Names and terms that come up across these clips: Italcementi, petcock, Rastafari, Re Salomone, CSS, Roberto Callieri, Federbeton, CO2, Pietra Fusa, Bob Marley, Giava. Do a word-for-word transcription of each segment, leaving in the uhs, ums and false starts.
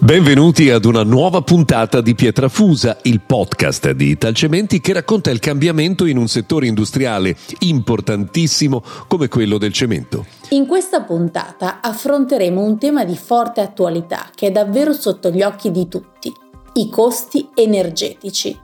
Benvenuti ad una nuova puntata di Pietra Fusa, il podcast di Italcementi che racconta il cambiamento in un settore industriale importantissimo come quello del cemento. In questa puntata affronteremo un tema di forte attualità che è davvero sotto gli occhi di tutti: i costi energetici.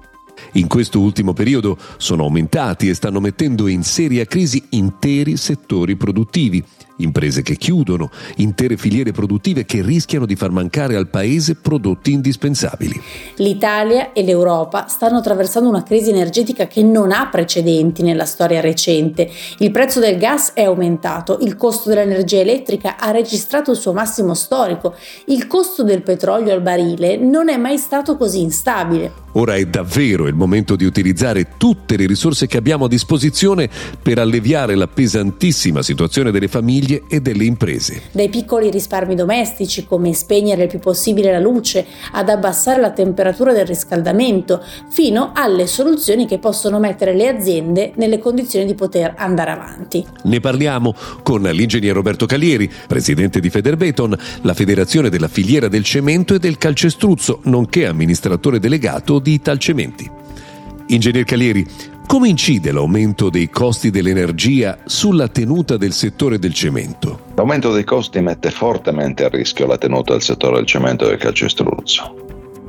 In questo ultimo periodo sono aumentati e stanno mettendo in seria crisi interi settori produttivi, imprese che chiudono, intere filiere produttive che rischiano di far mancare al paese prodotti indispensabili. L'Italia e l'Europa stanno attraversando una crisi energetica che non ha precedenti nella storia recente. Il prezzo del gas è aumentato, il costo dell'energia elettrica ha registrato il suo massimo storico, il costo del petrolio al barile non è mai stato così instabile. Ora è davvero il momento di utilizzare tutte le risorse che abbiamo a disposizione per alleviare la pesantissima situazione delle famiglie e delle imprese. Dai piccoli risparmi domestici, come spegnere il più possibile la luce, ad abbassare la temperatura del riscaldamento, fino alle soluzioni che possono mettere le aziende nelle condizioni di poter andare avanti. Ne parliamo con l'ingegner Roberto Callieri, presidente di Federbeton, la federazione della filiera del cemento e del calcestruzzo, nonché amministratore delegato di Italcementi. Ingegner Callieri, come incide l'aumento dei costi dell'energia sulla tenuta del settore del cemento? L'aumento dei costi mette fortemente a rischio la tenuta del settore del cemento e del calcestruzzo.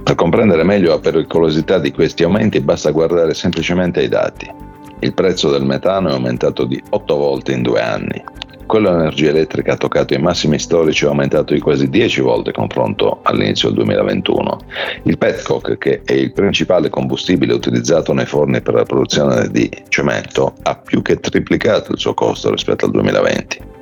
Per comprendere meglio la pericolosità di questi aumenti basta guardare semplicemente i dati. Il prezzo del metano è aumentato di otto volte in due anni. Quello dell'energia elettrica ha toccato i massimi storici e aumentato di quasi dieci volte in confronto all'inizio del duemilaventuno. Il petcock, che è il principale combustibile utilizzato nei forni per la produzione di cemento, ha più che triplicato il suo costo rispetto al duemilaventi.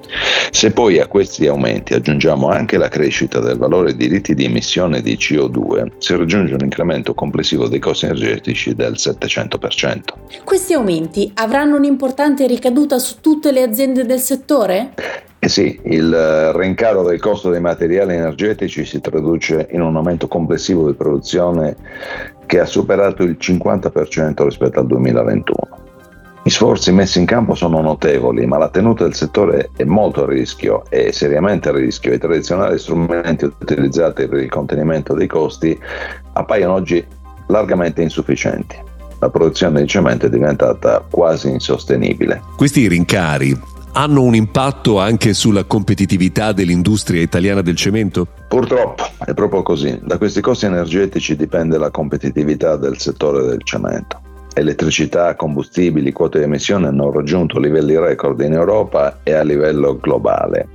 Se poi a questi aumenti aggiungiamo anche la crescita del valore dei diritti di emissione di C O due, si raggiunge un incremento complessivo dei costi energetici del settecento per cento. Questi aumenti avranno un'importante ricaduta su tutte le aziende del settore? Eh sì, il rincaro del costo dei materiali energetici si traduce in un aumento complessivo di produzione che ha superato il cinquanta per cento rispetto al duemilaventuno. Gli sforzi messi in campo sono notevoli, ma la tenuta del settore è molto a rischio, è seriamente a rischio. I tradizionali strumenti utilizzati per il contenimento dei costi appaiono oggi largamente insufficienti. La produzione di cemento è diventata quasi insostenibile. Questi rincari hanno un impatto anche sulla competitività dell'industria italiana del cemento? Purtroppo è proprio così. Da questi costi energetici dipende la competitività del settore del cemento. Elettricità, combustibili, quote di emissione hanno raggiunto livelli record in Europa e a livello globale.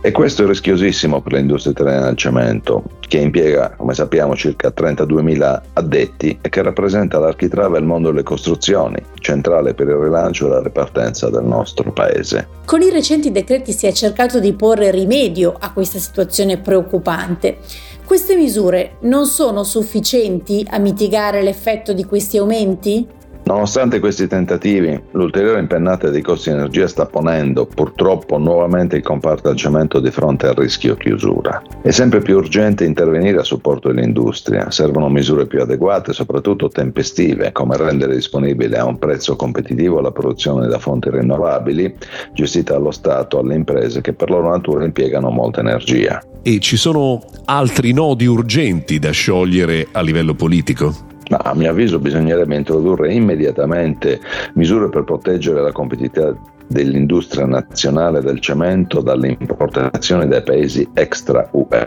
E questo è rischiosissimo per l'industria italiana del cemento, che impiega, come sappiamo, circa trentaduemila addetti e che rappresenta l'architrave del mondo delle costruzioni, centrale per il rilancio e la ripartenza del nostro paese. Con i recenti decreti si è cercato di porre rimedio a questa situazione preoccupante. Queste misure non sono sufficienti a mitigare l'effetto di questi aumenti? Nonostante questi tentativi, l'ulteriore impennata dei costi di energia sta ponendo purtroppo nuovamente il comparto del cemento di fronte al rischio chiusura. È sempre più urgente intervenire a supporto dell'industria, servono misure più adeguate, soprattutto tempestive, come rendere disponibile a un prezzo competitivo la produzione da fonti rinnovabili, gestita dallo Stato alle imprese che per loro natura impiegano molta energia. E ci sono altri nodi urgenti da sciogliere a livello politico? Ma a mio avviso bisognerebbe introdurre immediatamente misure per proteggere la competitività dell'industria nazionale del cemento dalle importazioni dai paesi extra U E.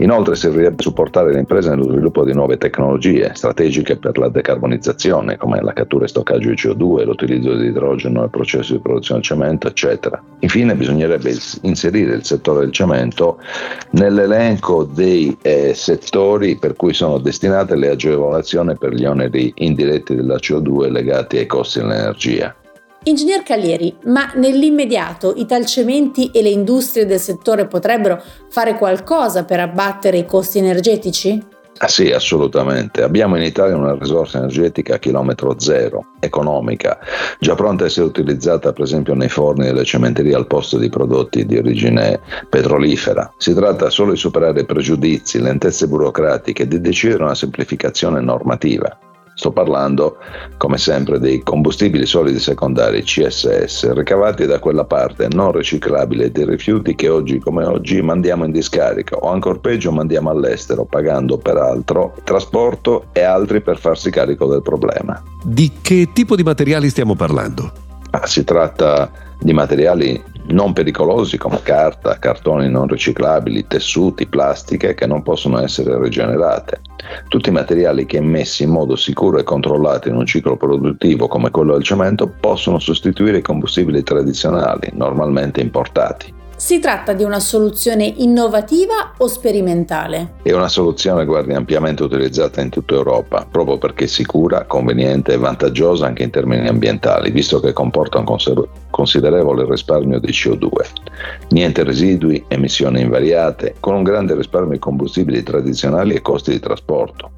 Inoltre servirebbe supportare le imprese nello sviluppo di nuove tecnologie strategiche per la decarbonizzazione, come la cattura e stoccaggio di C O due, l'utilizzo di idrogeno nel processo di produzione del cemento, eccetera. Infine bisognerebbe inserire il settore del cemento nell'elenco dei eh, settori per cui sono destinate le agevolazioni per gli oneri indiretti della C O due legati ai costi dell'energia. Ingegner Callieri, ma nell'immediato Italcementi e le industrie del settore potrebbero fare qualcosa per abbattere i costi energetici? Ah, sì, assolutamente. Abbiamo in Italia una risorsa energetica a chilometro zero, economica, già pronta a essere utilizzata per esempio nei forni delle cementerie al posto di prodotti di origine petrolifera. Si tratta solo di superare pregiudizi, lentezze burocratiche e di decidere una semplificazione normativa. Sto parlando, come sempre, dei combustibili solidi secondari C S S, ricavati da quella parte non riciclabile dei rifiuti che oggi come oggi mandiamo in discarica o ancor peggio mandiamo all'estero, pagando peraltro trasporto e altri per farsi carico del problema. Di che tipo di materiali stiamo parlando? Ah, si tratta di materiali non pericolosi come carta, cartoni non riciclabili, tessuti, plastiche che non possono essere rigenerate. Tutti i materiali che messi in modo sicuro e controllato in un ciclo produttivo come quello del cemento possono sostituire i combustibili tradizionali, normalmente importati. Si tratta di una soluzione innovativa o sperimentale? È una soluzione, guardi, ampiamente utilizzata in tutta Europa, proprio perché è sicura, conveniente e vantaggiosa anche in termini ambientali, visto che comporta un conser- considerevole risparmio di C O due. Niente residui, emissioni invariate, con un grande risparmio di combustibili tradizionali e costi di trasporto.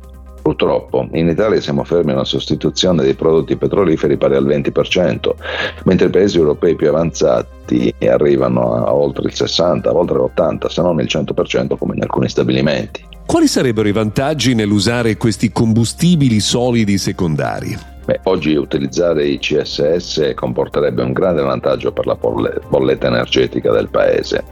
Purtroppo in Italia siamo fermi a una sostituzione dei prodotti petroliferi pari al venti per cento, mentre i paesi europei più avanzati arrivano a oltre il sessanta, oltre l'ottanta, se non il cento per cento come in alcuni stabilimenti. Quali sarebbero i vantaggi nell'usare questi combustibili solidi secondari? Beh, oggi utilizzare i C S S comporterebbe un grande vantaggio per la bolletta energetica del paese,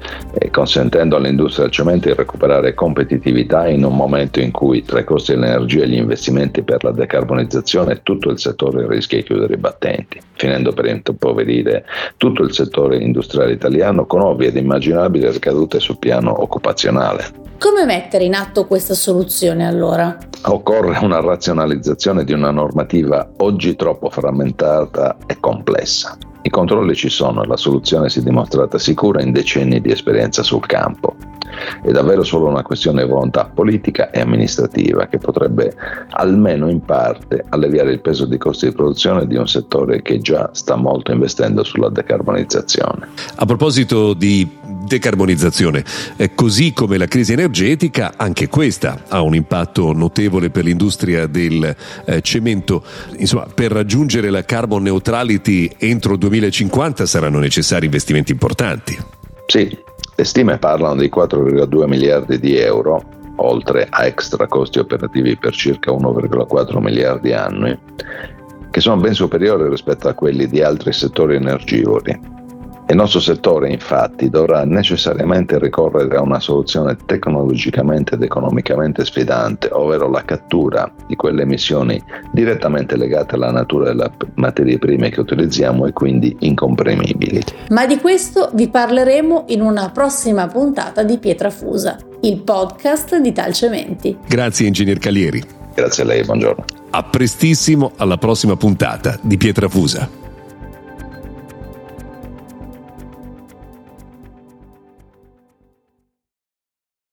consentendo all'industria del cemento di recuperare competitività in un momento in cui tra i costi dell'energia e gli investimenti per la decarbonizzazione tutto il settore rischia di chiudere i battenti, finendo per impoverire tutto il settore industriale italiano con ovvie ed immaginabili ricadute sul piano occupazionale. Come mettere in atto questa soluzione allora? Occorre una razionalizzazione di una normativa oggi troppo frammentata e complessa. I controlli ci sono e la soluzione si è dimostrata sicura in decenni di esperienza sul campo. È davvero solo una questione di volontà politica e amministrativa che potrebbe, almeno in parte, alleviare il peso dei costi di produzione di un settore che già sta molto investendo sulla decarbonizzazione. A proposito di decarbonizzazione, eh, così come la crisi energetica, anche questa ha un impatto notevole per l'industria del eh, cemento. Insomma, per raggiungere la carbon neutrality entro il duemilacinquanta saranno necessari investimenti importanti. Sì, le stime parlano di quattro virgola due miliardi di euro, oltre a extra costi operativi per circa uno virgola quattro miliardi annui, che sono ben superiori rispetto a quelli di altri settori energivori. Il nostro settore, infatti, dovrà necessariamente ricorrere a una soluzione tecnologicamente ed economicamente sfidante, ovvero la cattura di quelle emissioni direttamente legate alla natura delle materie prime che utilizziamo e quindi incomprimibili. Ma di questo vi parleremo in una prossima puntata di Pietra Fusa, il podcast di Italcementi. Grazie, Ingegner Callieri. Grazie a lei, buongiorno. A prestissimo alla prossima puntata di Pietra Fusa.